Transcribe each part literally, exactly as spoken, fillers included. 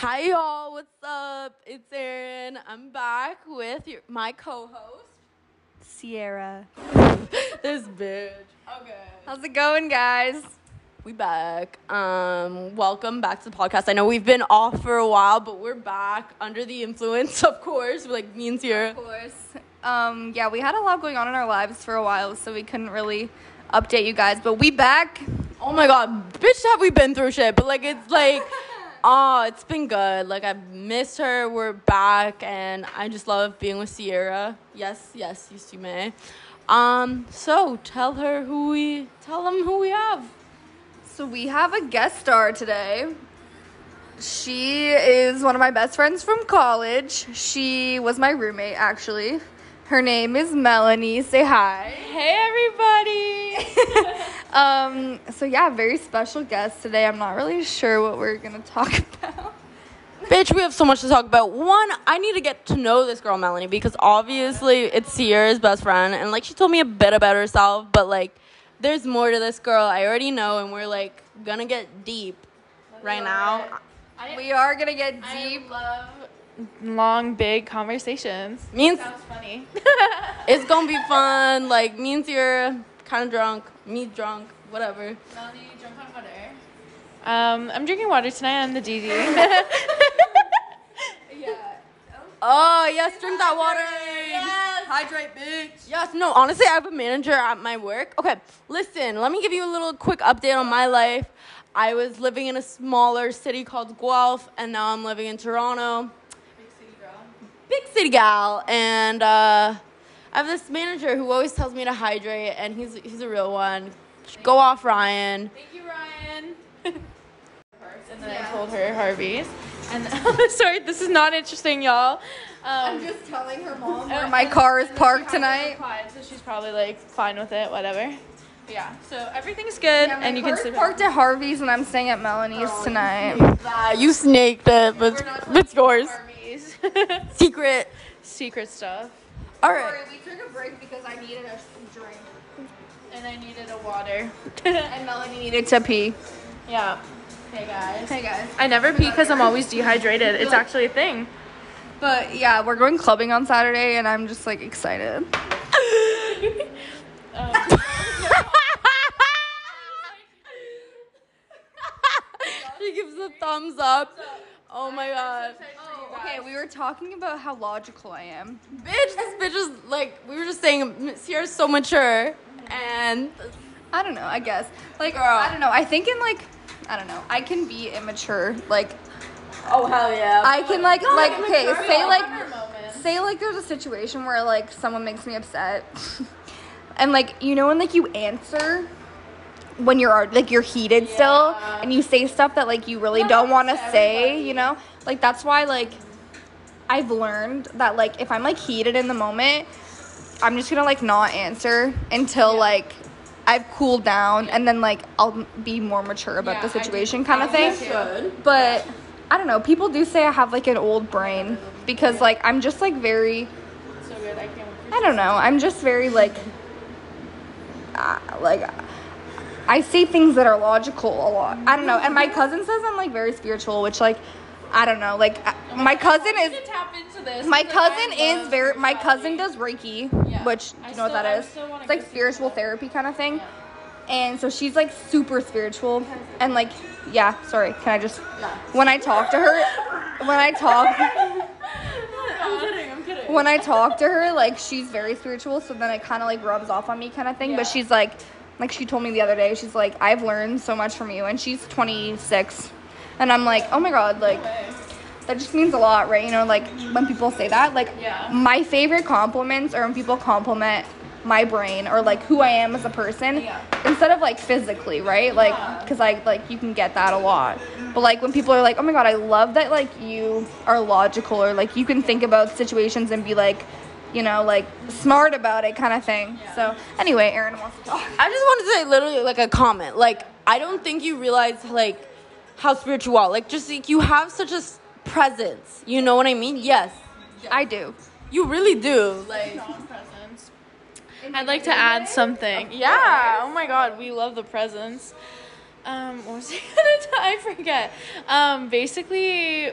Hi, y'all. What's up? It's Erin. I'm back with your, my co-host, Sierra. This bitch. Okay. How's it going, guys? We back. Um, welcome back to the podcast. I know we've been off for a while, but we're back under the influence, of course. Like me and Sierra. Of course. Um, yeah, we had a lot going on in our lives for a while, so we couldn't really update you guys. But we back. Oh my god, bitch, have we been through shit? But like, it's like. Oh, it's been good. Like, I've missed her. We're back, and I just love being with Sierra. Yes, yes, yes, you may. Um, so tell her who we, tell them who we have. So we have a guest star today. She is one of my best friends from college. She was my roommate, actually. Her name is Melanie. Say hi. Hey, everybody. um, so, yeah, very special guest today. I'm not really sure what we're going to talk about. Bitch, we have so much to talk about. One, I need to get to know this girl, Melanie, because obviously it's Sierra's best friend. And, like, she told me a bit about herself. But, like, there's more to this girl. I already know. And we're, like, going to get deep right now. I, we are going to get deep. I love long, big conversations. Me and Sounds funny. It's gonna be fun. Like, me and Sierra, kind of drunk. Me drunk. Whatever. Melanie, drunk on water. Um, I'm drinking water tonight. I'm the D D. Yeah. Oh, oh yes, drink that water. Yes. Hydrate, bitch. Yes. No, honestly, I have a manager at my work. Okay, listen. Let me give you a little quick update on my life. I was living in a smaller city called Guelph, and now I'm living in Toronto. Big city gal, and uh, I have this manager who always tells me to hydrate, and he's he's a real one. Thank Go you. off, Ryan. Thank you, Ryan. First, and then yeah. I told her Harvey's. And then, sorry, this is not interesting, y'all. Um, I'm just telling her mom where my car is parked tonight. Replied, so she's probably like fine with it, whatever. But yeah. So everything's good, yeah, and you can sleep. My car's parked at Harvey's, and I'm staying at Melanie's oh, tonight. You snaked that. You snaked it, but it's yours. Secret, secret stuff. All right. Sorry, we took a break because I needed a drink, and I needed a water, and Melanie needed to pee. Yeah. Hey guys. Hey guys. I never pee because I'm always dehydrated. It's actually a thing. But yeah, we're going clubbing on Saturday, and I'm just like excited. um. She gives a thumbs up. Oh my god. Oh, okay, we were talking about how logical I am. Bitch, this bitch is like, we were just saying, Sierra's so mature. Mm-hmm. And I don't know, I guess. Like, girl. I don't know. I think in like, I don't know. I can be immature. Like, oh, hell yeah. I can like, no, like, okay, say like, say like there's a situation where like someone makes me upset. And like, you know, when like you answer when you're like you're heated yeah. still and you say stuff that like you really that's don't want to say, you know, like that's why like I've learned that like if I'm like heated in the moment, I'm just gonna like not answer until yeah. like I've cooled down, and then like I'll be more mature about yeah, the situation kind of thing too. But I don't know, people do say I have like an old brain because like I'm just like very so good. I, can't I don't know I'm just very like uh, like I say things that are logical a lot. I don't know. And my cousin says I'm like very spiritual, which like I don't know. Like oh my, my cousin is to tap into this. My cousin is very my cousin does Reiki, yeah. which you I know still, what that I is. It's like spiritual therapy kind of thing. Yeah. And so she's like super spiritual and like yeah, sorry. Can I just no. when I talk to her when I talk I'm kidding, I'm kidding. When I talk to her, like she's very spiritual, so then it kind of like rubs off on me kind of thing, yeah. but she's like Like, she told me the other day, she's like, I've learned so much from you. And she's twenty-six. And I'm like, oh, my God. Like, that just means a lot, right? You know, like, when people say that. Like, yeah. my favorite compliments are when people compliment my brain or, like, who I am as a person. Yeah. Instead of, like, physically, right? Like, because, yeah. like, you can get that a lot. But, like, when people are like, oh, my God, I love that, like, you are logical. Or, like, you can think about situations and be like, you know, like, smart about it kind of thing. Yeah. So, anyway, Erin wants to talk. I just wanted to say literally, like, a comment. Like, I don't think you realize, like, how spiritual. Like, just, like, you have such a presence. You know what I mean? Yes. yes. I do. You really do. Like, non-presence. I'd like to add something. Yeah. Oh, my God. We love the presence. Um, what was I going to I forget. Um, basically,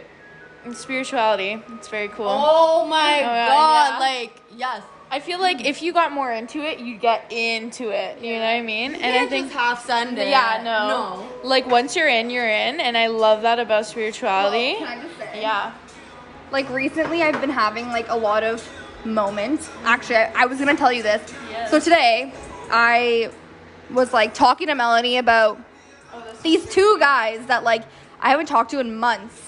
and spirituality. It's very cool. Oh my oh, god, yeah. Like, yes. I feel like if you got more into it, you'd get into it. You know what I mean? You and can't I think just half Sunday. Yeah, no. No. Like once you're in, you're in, and I love that about spirituality. Well, can I just say? Yeah. Like recently, I've been having like a lot of moments. Actually, I, I was gonna tell you this. Yes. So today, I was like talking to Melanie about oh, these two guys that like I haven't talked to in months.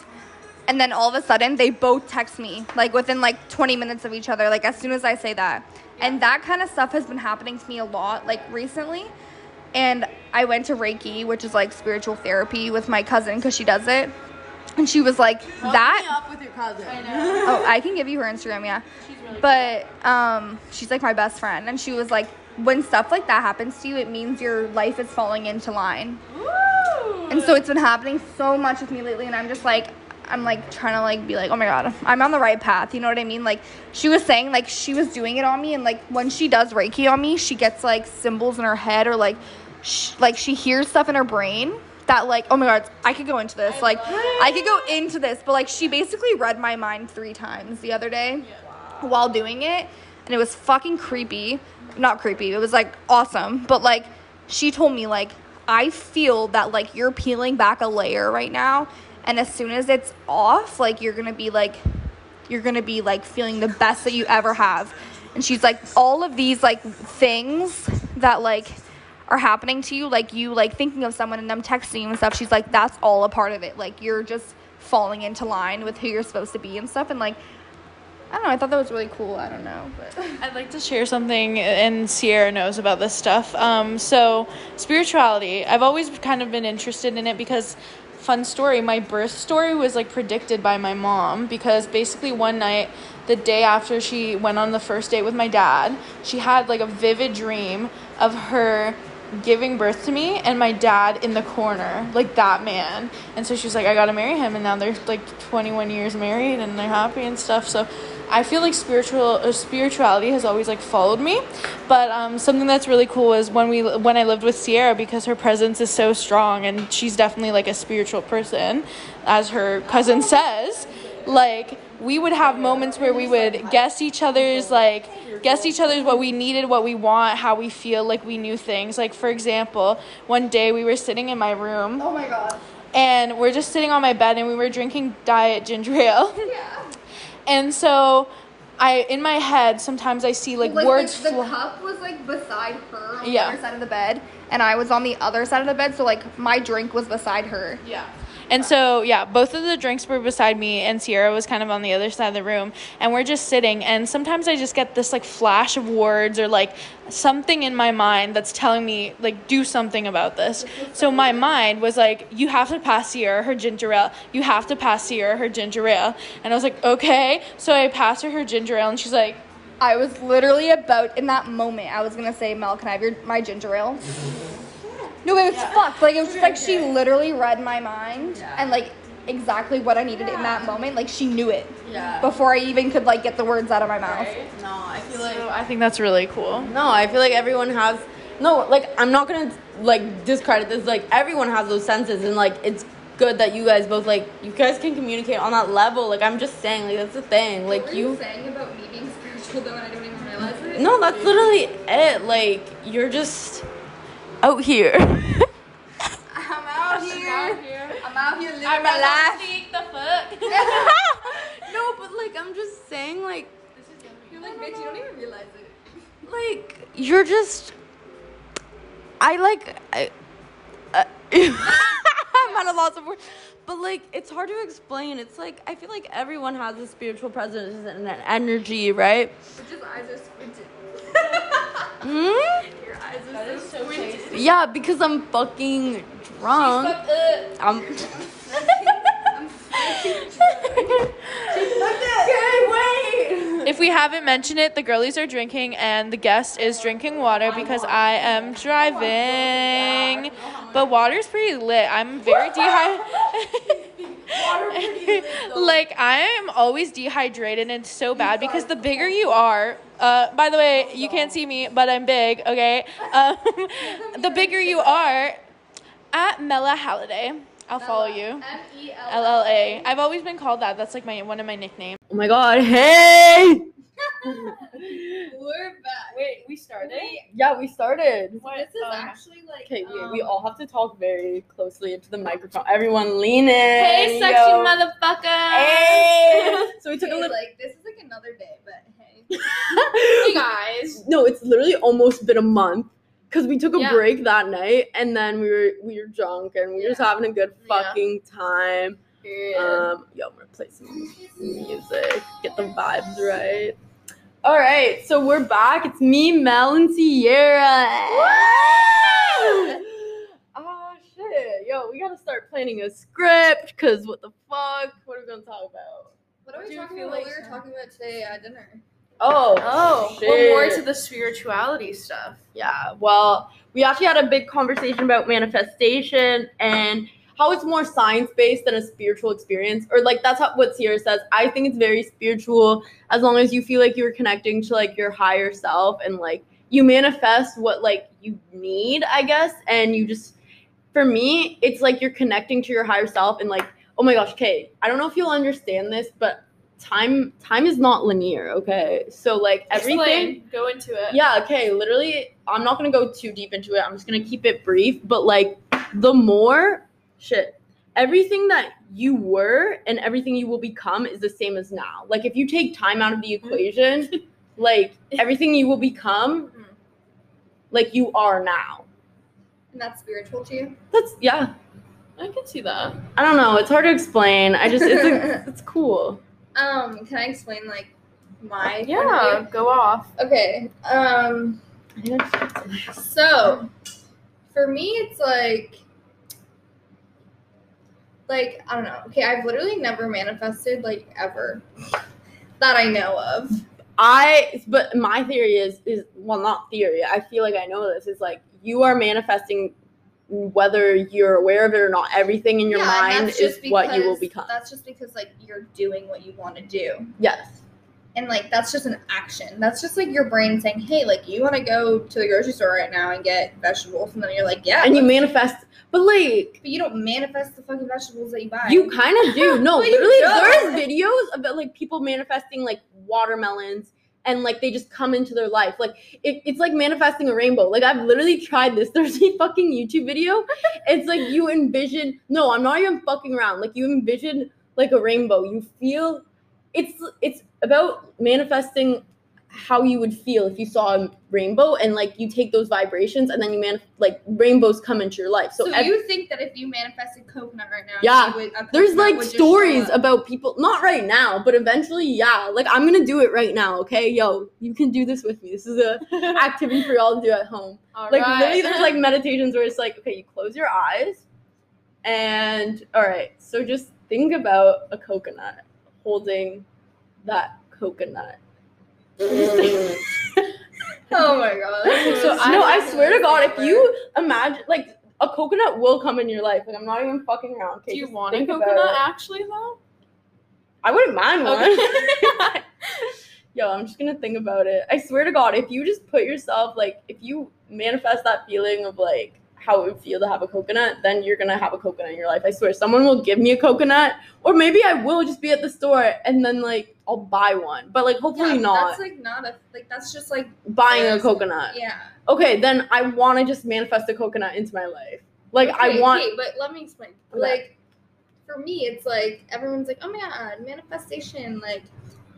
And then all of a sudden, they both text me, like, within, like, twenty minutes of each other, like, as soon as I say that. Yeah. And that kind of stuff has been happening to me a lot, like, recently. And I went to Reiki, which is, like, spiritual therapy with my cousin because she does it. And she was like, help that. Me up with your cousin. I know. Oh, I can give you her Instagram, yeah. She's really but cool. um, she's, like, my best friend. And she was like, when stuff like that happens to you, it means your life is falling into line. Ooh. And so it's been happening so much with me lately, and I'm just like, I'm, like, trying to, like, be like, oh, my God, I'm on the right path. You know what I mean? Like, she was saying, like, she was doing it on me. And, like, when she does Reiki on me, she gets, like, symbols in her head or, like, sh- like she hears stuff in her brain that, like, oh, my God, I could go into this. I like, I could go into this. But, like, she basically read my mind three times the other day yeah. while doing it. And it was fucking creepy. Not creepy. It was, like, awesome. But, like, she told me, like, I feel that, like, you're peeling back a layer right now. And as soon as it's off, like, you're going to be, like, you're going to be, like, feeling the best that you ever have. And she's, like, all of these, like, things that, like, are happening to you, like, you, like, thinking of someone and them texting you and stuff, she's, like, that's all a part of it. Like, you're just falling into line with who you're supposed to be and stuff. And, like, I don't know. I thought that was really cool. I don't know. But I'd like to share something, and Sierra knows about this stuff. Um, so, spirituality. I've always kind of been interested in it because... Fun story, my birth story was like predicted by my mom, because basically one night, the day after she went on the first date with my dad, she had like a vivid dream of her giving birth to me and my dad in the corner, like that man. And so she was like, I gotta marry him. And now they're like twenty-one years married and they're happy and stuff. So I feel like spiritual uh, spirituality has always like followed me, but um, something that's really cool is when we when I lived with Sierra, because her presence is so strong and she's definitely like a spiritual person, as her cousin says. Like, we would have moments where we would guess each other's like guess each other's what we needed, what we want, how we feel, like we knew things. Like, for example, one day we were sitting in my room. Oh my god. And we're just sitting on my bed and we were drinking diet ginger ale. Yeah. And so, I in my head, sometimes I see, like, like words... Like, the fl- cup was, like, beside her on yeah. the other side of the bed, and I was on the other side of the bed, so, like, my drink was beside her. Yeah. And so, yeah, both of the drinks were beside me, and Sierra was kind of on the other side of the room, and we're just sitting, and sometimes I just get this, like, flash of words or, like, something in my mind that's telling me, like, do something about this. So my mind was like, you have to pass Sierra her ginger ale. You have to pass Sierra her ginger ale. And I was like, okay. So I passed her her ginger ale, and she's like... I was literally about, in that moment, I was going to say, Mel, can I have your, my ginger ale? No, it was yeah. fucked. Like, it was just, like, she literally read my mind yeah. and, like, exactly what I needed yeah. in that moment. Like, she knew it yeah. before I even could, like, get the words out of my mouth. Right? No, I feel like... So I think that's really cool. No, I feel like everyone has... No, like, I'm not going to, like, discredit this. Like, everyone has those senses, and, like, it's good that you guys both, like, you guys can communicate on that level. Like, I'm just saying, like, that's the thing. Like, what were you... you saying about me being spiritual, though, and I don't even realize it? No, that's literally it. Like, you're just... out here. I'm out here. out here. I'm out here living I'm my life. Speak the fuck. No, but like, I'm just saying, like, this is you're like, bitch, know. You don't even realize it. Like, you're just. I like. I, uh, I'm at a loss of words. But like, it's hard to explain. It's like, I feel like everyone has a spiritual presence and an energy, right? But just eyes are squinted. Hmm? Your eyes are that so, so tasty. Yeah, because I'm fucking drunk. She's fucked up. I'm. I'm drunk. She's fucked up. Can't wait. If we haven't mentioned it, the girlies are drinking and the guest is drinking water because I am driving. But water's pretty lit. I'm very dehydrated. Like, I'm always dehydrated, and it's so bad because the bigger you are, uh, by the way, you can't see me, but I'm big, okay? Um, the bigger you are, at Mella Halliday, I'll follow you. M E L L A. I've always been called that. That's like my one of my nicknames. Oh my god. Hey! We're back. Wait, we started? Wait. Yeah, we started. What? This is um, actually like. Okay, um, we all have to talk very closely into the microphone. Everyone lean in. Hey, sexy motherfucker. Hey. So we took hey, a little. Like, this is like another day, but hey. Hey, guys. No, it's literally almost been a month. Because we took a yeah. break that night, and then we were we were drunk, and we were yeah. just having a good fucking yeah. time. Yeah. Um, yo, I'm going to play some music. Get the vibes right. All right, so we're back. It's me, Mel, and Sierra. Woo! Oh, shit. Yo, we got to start planning a script, because what the fuck? What are we going to talk about? What are we talking about? What we were talking about today at dinner. Oh, oh, shit. We're more to the spirituality stuff. Yeah, well, we actually had a big conversation about manifestation and how it's more science-based than a spiritual experience. Or, like, that's how, what Sierra says. I think it's very spiritual as long as you feel like you're connecting to, like, your higher self and, like, you manifest what, like, you need, I guess. And you just, for me, it's like you're connecting to your higher self and, like, oh, my gosh, okay, I don't know if you'll understand this, but time time is not linear, okay? So, like, everything... Explain. Go into it. Yeah, okay, literally, I'm not going to go too deep into it. I'm just going to keep it brief. But, like, the more... Shit. Everything that you were and everything you will become is the same as now. Like, if you take time out of the equation, like, everything you will become, mm-hmm. like, you are now. And that's spiritual to you? That's... Yeah. I can see that. I don't know. It's hard to explain. I just... It's a, it's cool. Um, can I explain, like, my... Yeah, go off. Okay, um, so, for me, it's, like, like, I don't know. Okay, I've literally never manifested, like, ever, that I know of. I, but my theory is, is, well, not theory, I feel like I know this, is, like, you are manifesting... whether you're aware of it or not, everything in your yeah, mind is because, what you will become. That's just because, like, you're doing what you want to do. Yes. And, like, that's just an action. That's just, like, your brain saying, hey, like, you want to go to the grocery store right now and get vegetables. And then you're like, yeah. And you manifest. But, like. But you don't manifest the fucking vegetables that you buy. You kind of do. No, literally, there's videos about, like, people manifesting, like, watermelons. And, like, they just come into their life. Like, it, it's like manifesting a rainbow. Like, I've literally tried this. There's a fucking YouTube video. It's like you envision. No, I'm not even fucking around. Like, you envision, like, a rainbow. You feel. It's it's about manifesting how you would feel if you saw a rainbow. And, like, you take those vibrations. And then you, manif- like, rainbows come into your life. So, so every- you think that if you manifested coconut right now. Yeah. You would, there's, like, stories about people. Not right now. But eventually, yeah. Like, I'm going to do it right now, okay? Yo, you can do this with me. This is a activity for y'all to do at home. All like, right. Literally, there's, like, meditations where it's, like, okay, you close your eyes. And, all right. So just think about a coconut holding that coconut. Oh my god! So I no, I swear to God, if you imagine, like, a coconut will come in your life, and I'm not even fucking around. Okay, do you want a coconut actually though? I wouldn't mind one. Okay. Yo, I'm just gonna think about it. I swear to God, if you just put yourself, like, if you manifest that feeling of, like, how it would feel to have a coconut, then you're gonna have a coconut in your life. I swear, someone will give me a coconut, or maybe I will just be at the store and then, like, I'll buy one. But, like, hopefully yeah, not. That's, like, not a, like, that's just, like, buying a coconut. Yeah. Okay, then I want to just manifest a coconut into my life. Like, okay, I want. Okay, but let me explain. Okay. Like, for me, it's, like, everyone's like, oh my god, manifestation. Like,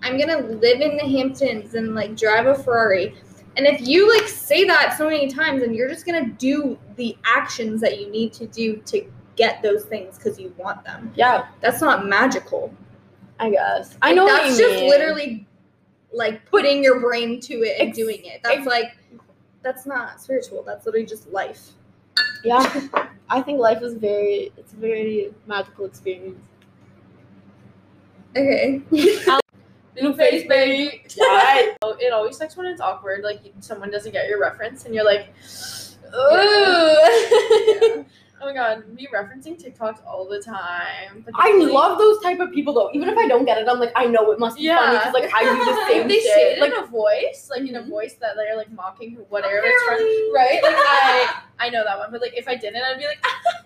I'm gonna live in the Hamptons and, like, drive a Ferrari. And if you, like, say that so many times, then you're just going to do the actions that you need to do to get those things because you want them. Yeah. That's not magical. I guess. I like, know that's what you just mean. Literally, like, putting your brain to it and it's, doing it. That's, like, that's not spiritual. That's literally just life. Yeah. I think life is very, it's a very magical experience. Okay. New face, baby. Why? It always sucks when it's awkward. Like, someone doesn't get your reference, and you're like, ooh. Yeah. Yeah. Oh my god, me referencing TikToks all the time. But I really love those type of people though. Even if I don't get it, I'm like, I know it must be yeah. funny because, like, I do the same they shit. They say it like, in a voice, like, in a voice that they're, like, mocking what air it's from, right? Like, I, I know that one, but, like, if I didn't, I'd be like,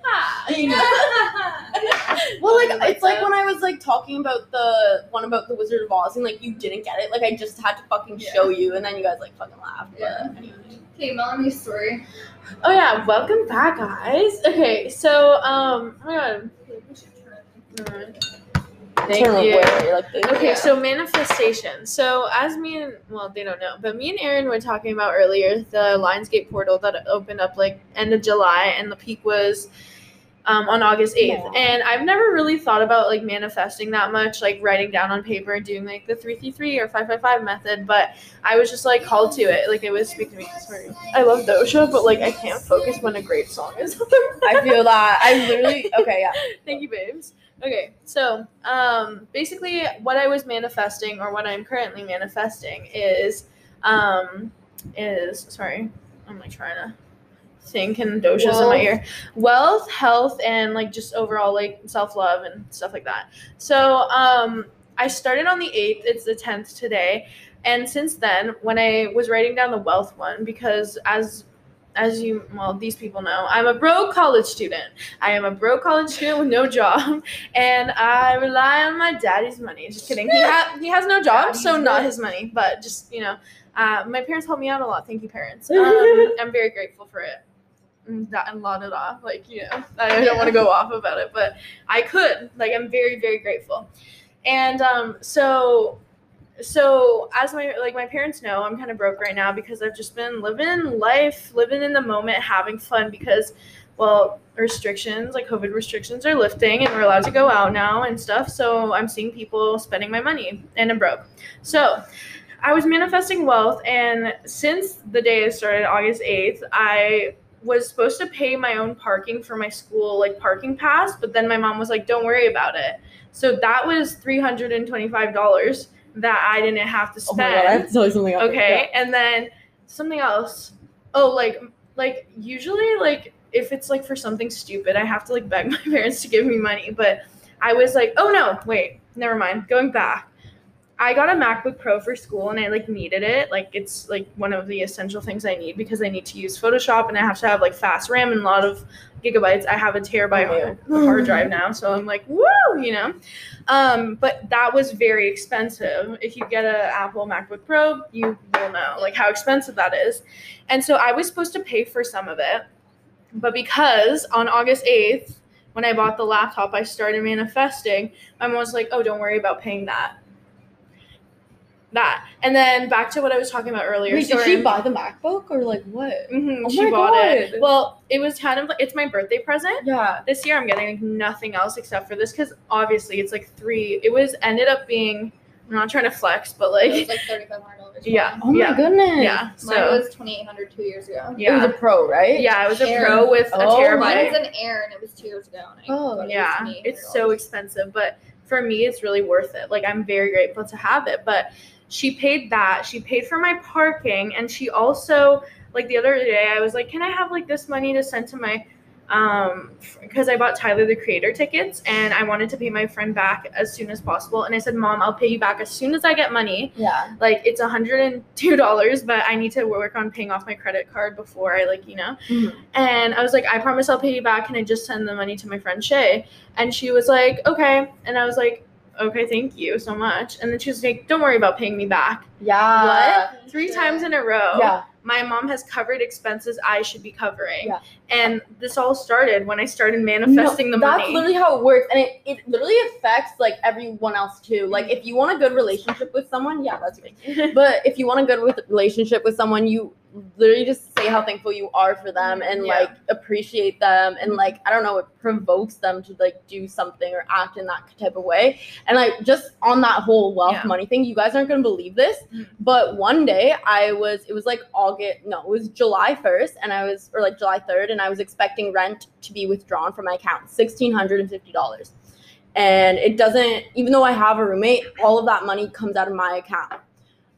ha! You know? Well, like, it's like when I was, like, talking about the one about the Wizard of Oz, and, like, you didn't get it. Like, I just had to fucking yeah. show you, and then you guys, like, fucking laughed. Yeah. But anyway. Okay, Melanie's story. Oh, yeah. Welcome back, guys. Okay, so, um, oh, my God. Right. Thank Turn you. Away, like they, okay, yeah. so manifestation. So as me and, well, they don't know, but me and Erin were talking about earlier the Lionsgate portal that opened up like end of July, and the peak was um, on August eighth. Yeah. And I've never really thought about like manifesting that much, like writing down on paper and doing like the three three three or five five five method, but I was just like called to it. Like it was speak to me. Sorry. I love dosha, but like I can't focus when a great song is on. I feel that. I literally, okay, yeah. Thank you, babes. Okay, so um, basically what I was manifesting, or what I'm currently manifesting, is, um, is sorry, I'm like trying to think and doshas wealth. In my ear. Wealth, health, and like just overall like self-love and stuff like that. So um, I started on the eighth, it's the tenth today, and since then, when I was writing down the wealth one, because as As you, well, these people know, I'm a broke college student. I am a broke college student with no job, and I rely on my daddy's money. Just kidding. He, ha- he has no job, daddy's so not his money, but just, you know, uh, my parents help me out a lot. Thank you, parents. Um, I'm very grateful for it. And lot it off. Like, you know, I don't want to go off about it, but I could. Like, I'm very, very grateful. And um, so... So as my, like my parents know, I'm kind of broke right now because I've just been living life, living in the moment, having fun because, well, restrictions, like COVID restrictions are lifting and we're allowed to go out now and stuff. So I'm seeing people spending my money and I'm broke. So I was manifesting wealth. And since the day I started August eighth, I was supposed to pay my own parking for my school, like parking pass. But then my mom was like, don't worry about it. So that was three hundred twenty-five dollars. That I didn't have to spend. Oh my God, I have to tell you something else. Okay, yeah. And then something else. Oh, like, like usually, like, if it's, like, for something stupid, I have to, like, beg my parents to give me money. But I was like, oh, no, wait, never mind. Going back. I got a MacBook Pro for school, and I, like, needed it. Like, it's, like, one of the essential things I need because I need to use Photoshop, and I have to have, like, fast RAM and a lot of gigabytes. I have a terabyte oh, yeah. hard drive now, so I'm like, woo, you know? Um, but that was very expensive. If you get an Apple MacBook Pro, you will know, like, how expensive that is. And so I was supposed to pay for some of it, but because on August eighth, when I bought the laptop, I started manifesting. My mom was like, oh, don't worry about paying that. That and then back to what I was talking about earlier. Wait, did she buy the MacBook or like what? Mm-hmm, oh she my bought God. It. Well, it was kind of like it's my birthday present. Yeah. This year I'm getting like nothing else except for this because obviously it's like three. It was ended up being. I'm not trying to flex, but like. It was like thirty-five hundred dollars. Yeah. Oh my yeah. goodness. Yeah. So mine was twenty-eight hundred two years ago. Yeah. It was a Pro, right? Yeah, it was Erin. A Pro with oh, a terabyte. Mine was an Erin. It was two years ago. And I oh yeah, it it's so expensive, but for me it's really worth it. Like I'm very grateful to have it, but. She paid that. She paid for my parking. And she also, like the other day, I was like, can I have like this money to send to my, um, because I bought Tyler, the Creator tickets. And I wanted to pay my friend back as soon as possible. And I said, Mom, I'll pay you back as soon as I get money. Yeah. Like it's one hundred two dollars, but I need to work on paying off my credit card before I like, you know. Mm-hmm. And I was like, I promise I'll pay you back. Can I just send the money to my friend Shay? And she was like, okay. And I was like, okay, thank you so much. And then she was like, don't worry about paying me back. Yeah. What? Three sure. times in a row. Yeah. My mom has covered expenses I should be covering. Yeah. And this all started when I started manifesting no, the money. That's literally how it works. And it, it literally affects, like, everyone else, too. Like, if you want a good relationship with someone, yeah, that's great. But if you want a good with relationship with someone, you literally just say how thankful you are for them and, yeah. like, appreciate them. And, like, I don't know, it provokes them to, like, do something or act in that type of way. And, like, just on that whole wealth yeah. money thing, you guys aren't going to believe this. But one day I was, it was, like, August. It, no, it was July first, and I was, or like July third, and I was expecting rent to be withdrawn from my account, one thousand six hundred fifty dollars. And it doesn't, even though I have a roommate, all of that money comes out of my account.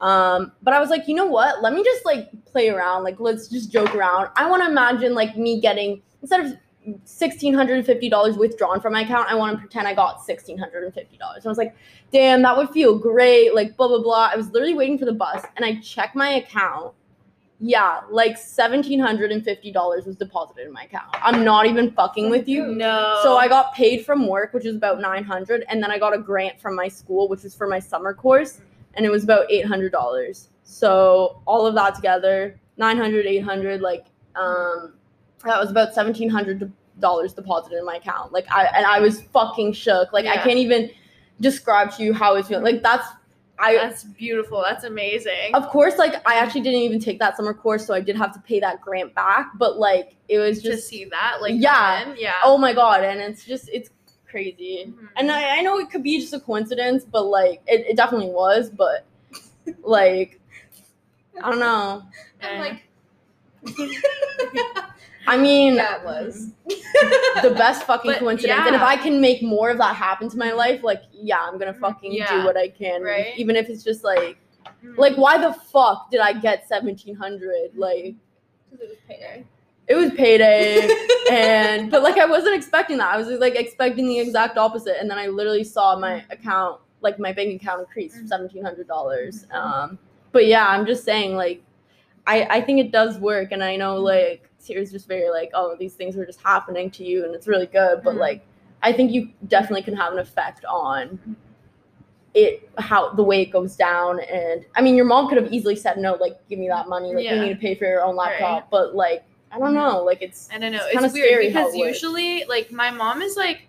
Um, but I was like, you know what? Let me just like play around. Like, let's just joke around. I want to imagine like me getting, instead of one thousand six hundred fifty dollars withdrawn from my account, I want to pretend I got one thousand six hundred fifty dollars. And I was like, damn, that would feel great. Like, blah, blah, blah. I was literally waiting for the bus, and I checked my account. Yeah, like one thousand seven hundred fifty dollars was deposited in my account. I'm not even fucking with you. No. So I got paid from work, which was about nine hundred dollars, and then I got a grant from my school, which was for my summer course, and it was about eight hundred dollars. So all of that together, nine hundred dollars, eight hundred dollars, like, um, that was about one thousand seven hundred dollars deposited in my account. Like, I and I was fucking shook. Like, yeah. I can't even describe to you how it's feeling. Like, that's... I, that's beautiful. That's amazing. Of course, like, I actually didn't even take that summer course, so I did have to pay that grant back. But, like, it was just... To see that, like, yeah. Then, yeah. Oh, my God. And it's just, it's crazy. Mm-hmm. And I, I know it could be just a coincidence, but, like, it, it definitely was. But, like, I don't know. I'm like... I mean... That was. The best fucking but, coincidence. Yeah. And if I can make more of that happen to my life, like, yeah, I'm gonna fucking yeah. do what I can. Right? Even if it's just, like... Mm. Like, why the fuck did I get seventeen hundred? Like... Because it was payday. It was payday. and But, like, I wasn't expecting that. I was, like, expecting the exact opposite. And then I literally saw my account, like, my bank account increase mm. one thousand seven hundred dollars. Mm-hmm. Um, but, yeah, I'm just saying, like, I, I think it does work, and I know, like, Sierra's just very, like, oh, these things are just happening to you, and it's really good, but, like, I think you definitely can have an effect on it, how, the way it goes down, and, I mean, your mom could have easily said, no, like, give me that money, like, yeah. you need to pay for your own laptop, right. but, like, I don't know, like, it's I don't know, it's, it's weird, because usually, works. Like, my mom is, like,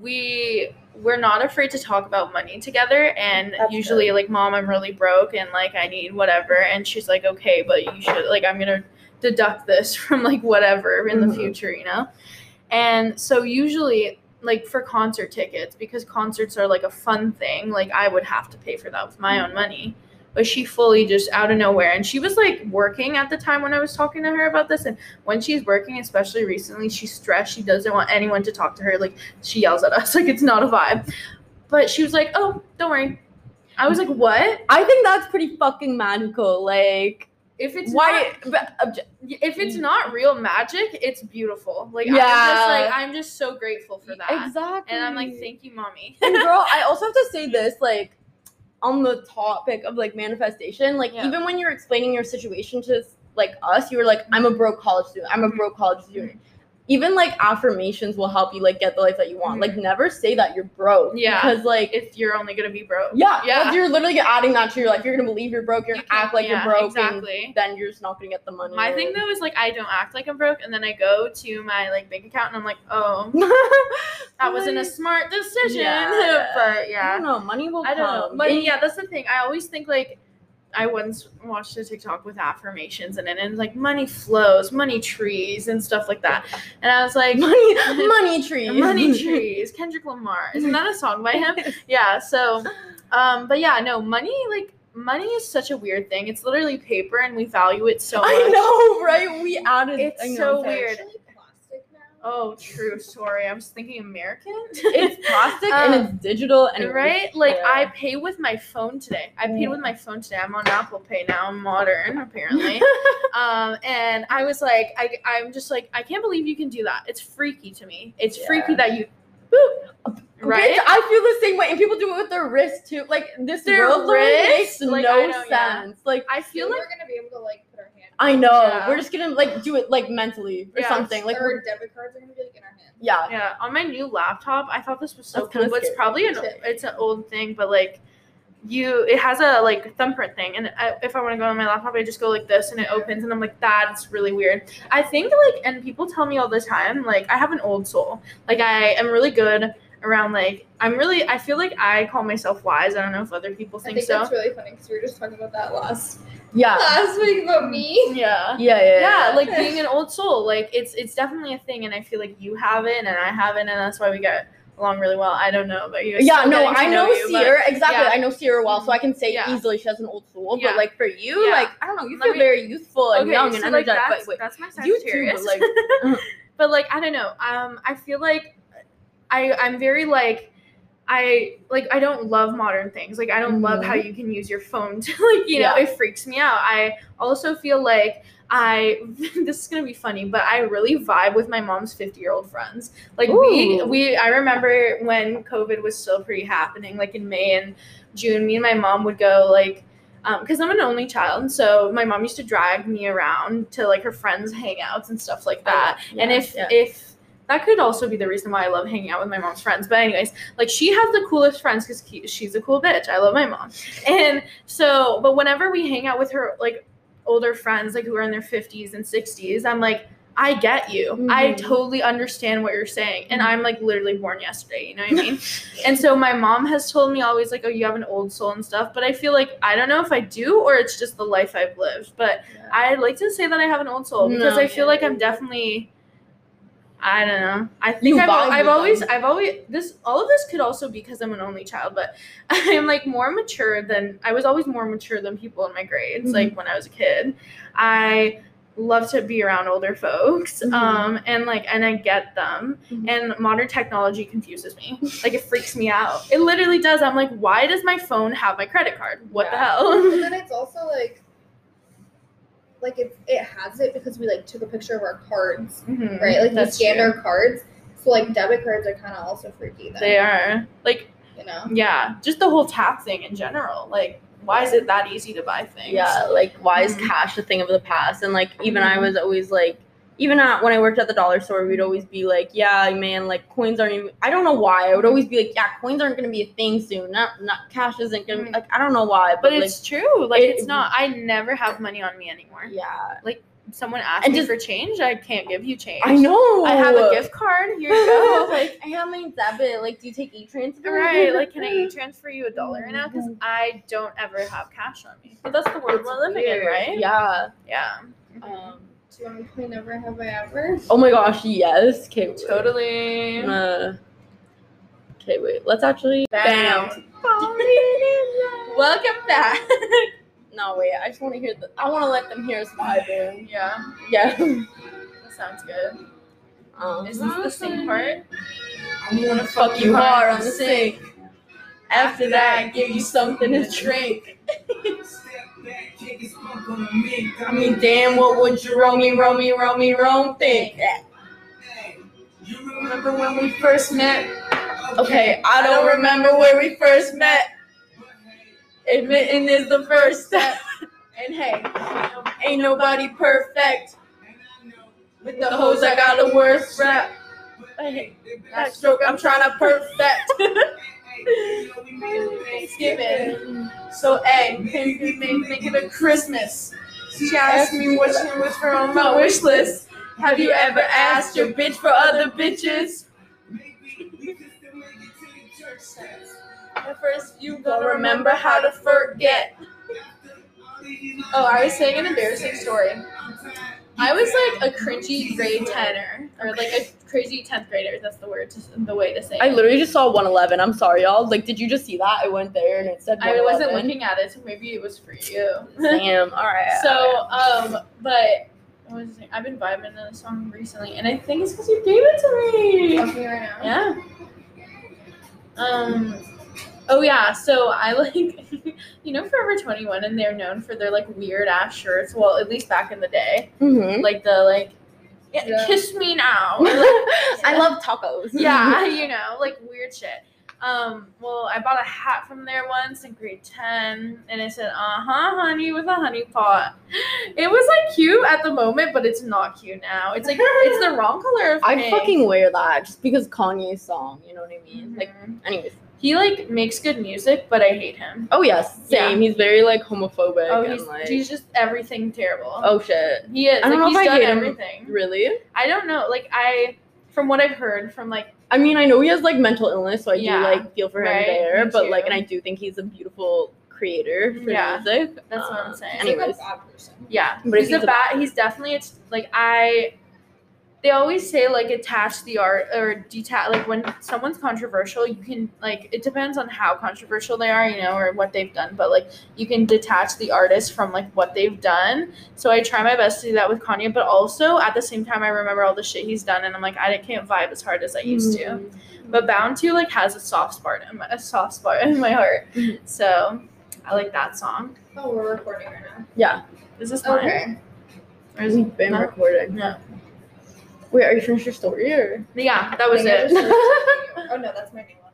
we... we're not afraid to talk about money together, and that's usually good. Like, mom, I'm really broke, and like, I need whatever, and she's like, okay, but you should, like, I'm gonna deduct this from like whatever in mm-hmm. the future, you know. And so usually, like, for concert tickets, because concerts are like a fun thing, like, I would have to pay for that with my mm-hmm. own money, but she fully just out of nowhere, and she was like working at the time when I was talking to her about this, and when she's working, especially recently, she's stressed, she doesn't want anyone to talk to her, like, she yells at us, like, it's not a vibe, but she was like, oh, don't worry. I was like, what? I think that's pretty fucking magical. Like, if it's why not, but, if it's not real magic, it's beautiful. Like, yeah. I'm just like, I'm just so grateful for that. Exactly. And I'm like, thank you, mommy. And girl, I also have to say this, like, on the topic of, like, manifestation, like, yeah. even when you're explaining your situation to, like, us, you were like, I'm a broke college student. I'm a broke college student. Mm-hmm. Even, like, affirmations will help you, like, get the life that you want. Mm-hmm. Like, never say that you're broke. Yeah. Because, like... if you're only going to be broke. Yeah. Yeah. You're literally adding that to your life. You're going to believe you're broke. You're going to act like yeah, you're broke. Exactly. And then you're just not going to get the money. My thing, though, is, like, I don't act like I'm broke. And then I go to my, like, bank account and I'm like, oh, that wasn't a smart decision. Yeah. But, yeah. I don't know. Money will I don't come. Know. Money, yeah, that's the thing. I always think, like... I once watched a TikTok with affirmations in it, and like, money flows, money trees, and stuff like that. And I was like, money, money trees, money trees. Kendrick Lamar, isn't that a song by him? Yeah. So, um, but yeah, no, money, like, money is such a weird thing. It's literally paper, and we value it so much. I know, right? We added. It's I know, so weird. Oh, true. Sorry. I was thinking American. It's plastic um, and it's digital. And right? Like, yeah. I pay with my phone today. I paid with my phone today. I'm on Apple Pay now. I'm modern, apparently. um, and I was like, I, I'm just like, I can't believe you can do that. It's freaky to me. It's yeah. freaky that you... Boop. Right? Bitch, I feel the same way. And people do it with their wrist, too. Like, this their world wrist? Makes like, no know, sense. Yeah. Like, I feel like... We're going to be able to, like, put our hand... I know. Yeah. We're just going to, like, do it, like, mentally or yeah. something. Like, our debit cards are going to be, like, in our hands. Yeah. Yeah. On my new laptop, I thought this was so That's cool, but it's probably an... It's an old thing, but, like, you... It has a, like, thumbprint thing, and I, if I want to go on my laptop, I just go like this, and it opens, and I'm like, that's really weird. I think, like... And people tell me all the time, like, I have an old soul. Like, I am really good... around, like, I'm really, I feel like I call myself wise. I don't know if other people think, I think so. That's really funny because we were just talking about that last, yeah, last week about me. Yeah. Yeah, yeah, yeah. Yeah, like being an old soul, like it's it's definitely a thing, and I feel like you have it and I have it, and that's why we get along really well. I don't know about you. Yeah, no, I know, know you, Sierra exactly. Yeah. I know Sierra well, so I can say yeah. easily she has an old soul. Yeah. But like for you, yeah. like I don't know, you Let feel me, very youthful and okay, young so and energetic. Like that's, wait, that's my Sagittarius. Like, but like I don't know. Um, I feel like. I, I'm very, like, I, like, I don't love modern things. Like, I don't mm-hmm. love how you can use your phone to, like, you yeah. know, it freaks me out. I also feel like I, this is going to be funny, but I really vibe with my mom's fifty-year-old friends. Like, Ooh. we, we, I remember when COVID was still pretty happening, like, in May and June, me and my mom would go, like, because um, I'm an only child, and so my mom used to drag me around to, like, her friends' hangouts and stuff like that. Oh, yeah, and if, yeah. if that could also be the reason why I love hanging out with my mom's friends. But anyways, like, she has the coolest friends because she's a cool bitch. I love my mom. And so, but whenever we hang out with her, like, older friends, like, who are in their fifties and sixties, I'm like, I get you. Mm-hmm. I totally understand what you're saying. And I'm, like, literally born yesterday, you know what I mean? And so my mom has told me always, like, oh, you have an old soul and stuff. But I feel like, I don't know if I do, or it's just the life I've lived. But yeah. I like to say that I have an old soul because no, I feel like I'm definitely, I don't know. I think I've, I've always, I've always, this, all of this could also be because I'm an only child. But I'm, like, more mature than, I was always more mature than people in my grades. Mm-hmm. Like, when I was a kid, I love to be around older folks, mm-hmm. um and like and I get them, mm-hmm. and modern technology confuses me. Like, it freaks me out. It literally does. I'm like, why does my phone have my credit card? What yeah. the hell? And then it's also like like it, it has it because we, like, took a picture of our cards, mm-hmm. right? Like, that's we scanned true. Our cards, so, like, debit cards are kind of also freaky then. They are, like, you know, yeah, just the whole tap thing in general. Like, why is it that easy to buy things? Yeah, like, why is cash a thing of the past? And, like, even mm-hmm. I was always, like, even at, when I worked at the dollar store, we'd always be like, yeah, man, like, coins aren't even, I don't know why. I would always be like, yeah, coins aren't going to be a thing soon. Not, not cash isn't going to be, like, I don't know why. But, but it's, like, true. Like, it, it's not, I never have money on me anymore. Yeah. Like, someone asked and me just, for change, I can't give you change. I know. I have a gift card. Here you go. Like, I have my debit. Like, do you take e-transfer? Right. Like, can I e-transfer you a dollar right now? Because I don't ever have cash on me. But that's the world we're living in, right? Yeah. Yeah. Um, do you want me to play Never Have I Ever? Oh my gosh, yes. Okay, wait. Totally. Uh, okay, wait. Let's actually. Bam. Welcome back. No, wait, I just want to hear the, I want to let them hear us vibing. Yeah. Yeah. That sounds good. Um, Is this the sing part? I'm gonna fuck you hard on the sink. After that, I give you something to drink. I mean, damn, what would you Romy, Romy, Romy, Rome think? You remember when we first met? Okay, I don't remember where we first met. Admitting is the first step. And hey, ain't nobody perfect. With the hoes, I got the worst rap. But hey, that stroke, I'm trying to perfect. Thanksgiving. So, hey, can we make, make it a Christmas? She asked me what she was for on my wish list. Have you ever asked your bitch for other bitches? At first, you don't remember how to forget. Oh, I was saying an embarrassing story. I was, like, a cringy grade tenor, or, like, a crazy tenth grader. That's the word, to, the way to say it. I literally just saw one eleven. I'm sorry, y'all. Like, did you just see that? I went there, and it said one eleven. I wasn't looking at it, so maybe it was for you. Damn. All right. So, um, but what was it? I've been vibing to this song recently, and I think it's because you gave it to me. Okay, right now. Yeah. Um, oh yeah, so I, like, you know, Forever twenty-one, and they're known for their, like, weird ass shirts, well, at least back in the day, mm-hmm. like the, like, yeah, yeah. kiss me now, or, like, yeah. I love tacos, yeah, you know, like, weird shit. Um, well, I bought a hat from there once in grade ten, and it said, uh-huh, honey, with a honey pot. It was, like, cute at the moment, but it's not cute now. It's, like, it's the wrong color of pink. I fucking wear that just because Kanye's song, you know what I mean? Mm-hmm. Like, anyways. He, like, makes good music, but I hate him. Oh, yes. Yeah, same. Yeah. He's very, like, homophobic. Oh, and, he's, like, he's just everything terrible. Oh, shit. He is. I don't like, know he's if I done hate everything. Him. Really? I don't know. Like, I, from what I've heard from, like, I mean, I know he has, like, mental illness, so I yeah, do, like, feel for him right? there. But, like, and I do think he's a beautiful creator for yeah, music. That's um, what I'm saying. Anyways. He's like a bad person. Yeah. But he's, he's a bad, bad, he's definitely, it's, like, I, they always say, like, attach the art, or detach, like, when someone's controversial, you can, like, it depends on how controversial they are, you know, or what they've done. But, like, you can detach the artist from, like, what they've done. So I try my best to do that with Kanye, but also, at the same time, I remember all the shit he's done, and I'm like, I can't vibe as hard as I used mm-hmm. to. But Bound to, like, has a soft spot in my, a soft spot in my heart. So I like that song. Oh, we're recording right now. Yeah. Is this mine? Okay. Or is it been recording? No. Wait, are you finished your story or? Yeah, that was it. Oh no, that's my new one.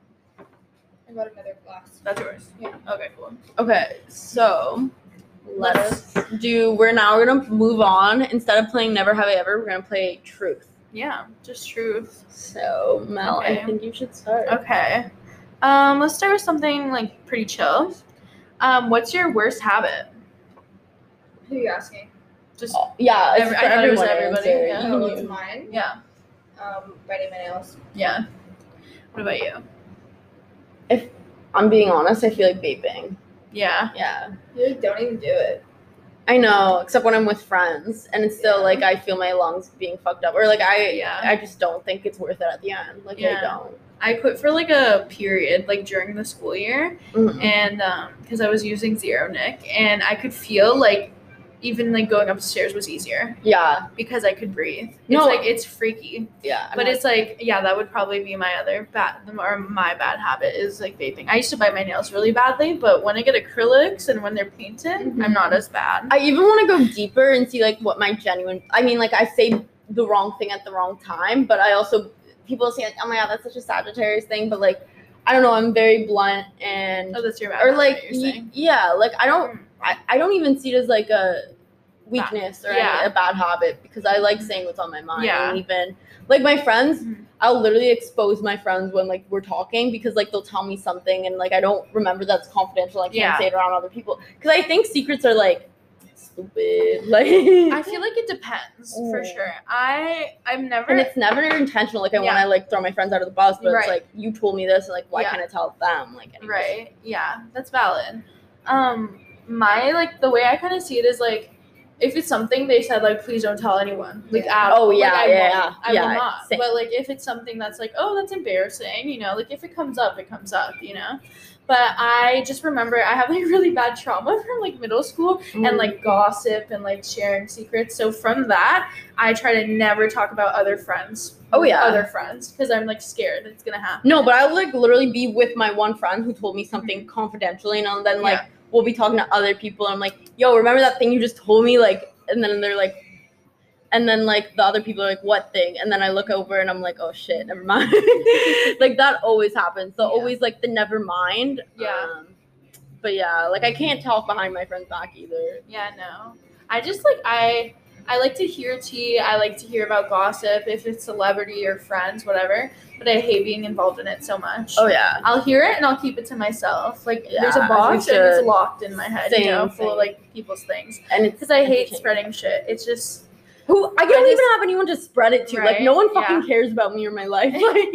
brought another glass. That's yours? Yeah. Okay, cool. Okay, so let's do, we're now we're going to move on. Instead of playing Never Have I Ever, we're going to play Truth. Yeah, just Truth. So, Mel, okay. I think you should start. Okay. Um, let's start with something, like, pretty chill. Um, what's your worst habit? Who are you asking? Just oh, yeah, every, I everyone, it was everybody. Yeah. Oh, what's mine? Yeah. Um, biting my nails. Yeah. What about you? If I'm being honest, I feel like vaping. Yeah. Yeah. You don't even do it. I know, except when I'm with friends, and it's still, yeah. like, I feel my lungs being fucked up, or, like, I yeah. I just don't think it's worth it at the end. Like, yeah. I don't. I quit for, like, a period, like, during the school year, mm-hmm. and, um, because I was using Zero Nick, and I could feel, like, even, like, going upstairs was easier. Yeah. Because I could breathe. It's, no. like, it's freaky. Yeah. I'm but not- it's, like, yeah, that would probably be my other bad, or my bad habit is, like, vaping. I used to bite my nails really badly, but when I get acrylics and when they're painted, mm-hmm. I'm not as bad. I even want to go deeper and see, like, what my genuine, I mean, like, I say the wrong thing at the wrong time, but I also, people say, like, oh my god, that's such a Sagittarius thing, but, like, I don't know, I'm very blunt and... Oh, that's your bad or, habit, like, you're saying. Y- yeah, like, I don't... Mm. I, I don't even see it as, like, a weakness or yeah. any, a bad habit because I like saying what's on my mind. Yeah. And even, like, my friends, mm-hmm. I'll literally expose my friends when, like, we're talking because, like, they'll tell me something and, like, I don't remember that's confidential. I can't yeah. say it around other people because I think secrets are, like, stupid. Like I feel like it depends, ooh. For sure. I, I've never... And it's never intentional. Like, I yeah. want to, like, throw my friends out of the bus, but right. it's, like, you told me this, and, like, why yeah. can't I tell them? Like, anyways. Right. Yeah. That's valid. Um... My, like, the way I kind of see it is, like, if it's something they said, like, please don't tell anyone. Like, yeah. Oh, yeah, like, I yeah, yeah, I yeah, will not. Same. But, like, if it's something that's, like, oh, that's embarrassing, you know, like, if it comes up, it comes up, you know. But I just remember I have, like, really bad trauma from, like, middle school mm. and, like, gossip and, like, sharing secrets. So from that, I try to never talk about other friends. Oh, yeah. Other friends, because I'm, like, scared it's going to happen. No, but I would, like, literally be with my one friend who told me something mm-hmm. confidentially, you know, and then, like, yeah. we'll be talking to other people, and I'm like, yo, remember that thing you just told me? Like, and then they're like, and then, like, the other people are like, what thing? And then I look over, and I'm like, oh, shit, never mind. Like, that always happens. So yeah. always, like, the never mind. Yeah. Um, but, yeah, like, I can't talk behind my friend's back either. Yeah, no. I just, like, I... I like to hear tea. I like to hear about gossip, if it's celebrity or friends, whatever. But I hate being involved in it so much. Oh, yeah. I'll hear it, and I'll keep it to myself. Like, yeah, there's a box, and it's locked in my head, same, you know, same. Full of, like, people's things. And it's because I hate spreading shit. It's just... who I don't I even just, have anyone to spread it to. Right? Like, no one fucking yeah. cares about me or my life. Like,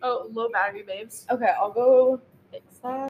oh, low battery, babes. Okay, I'll go fix that.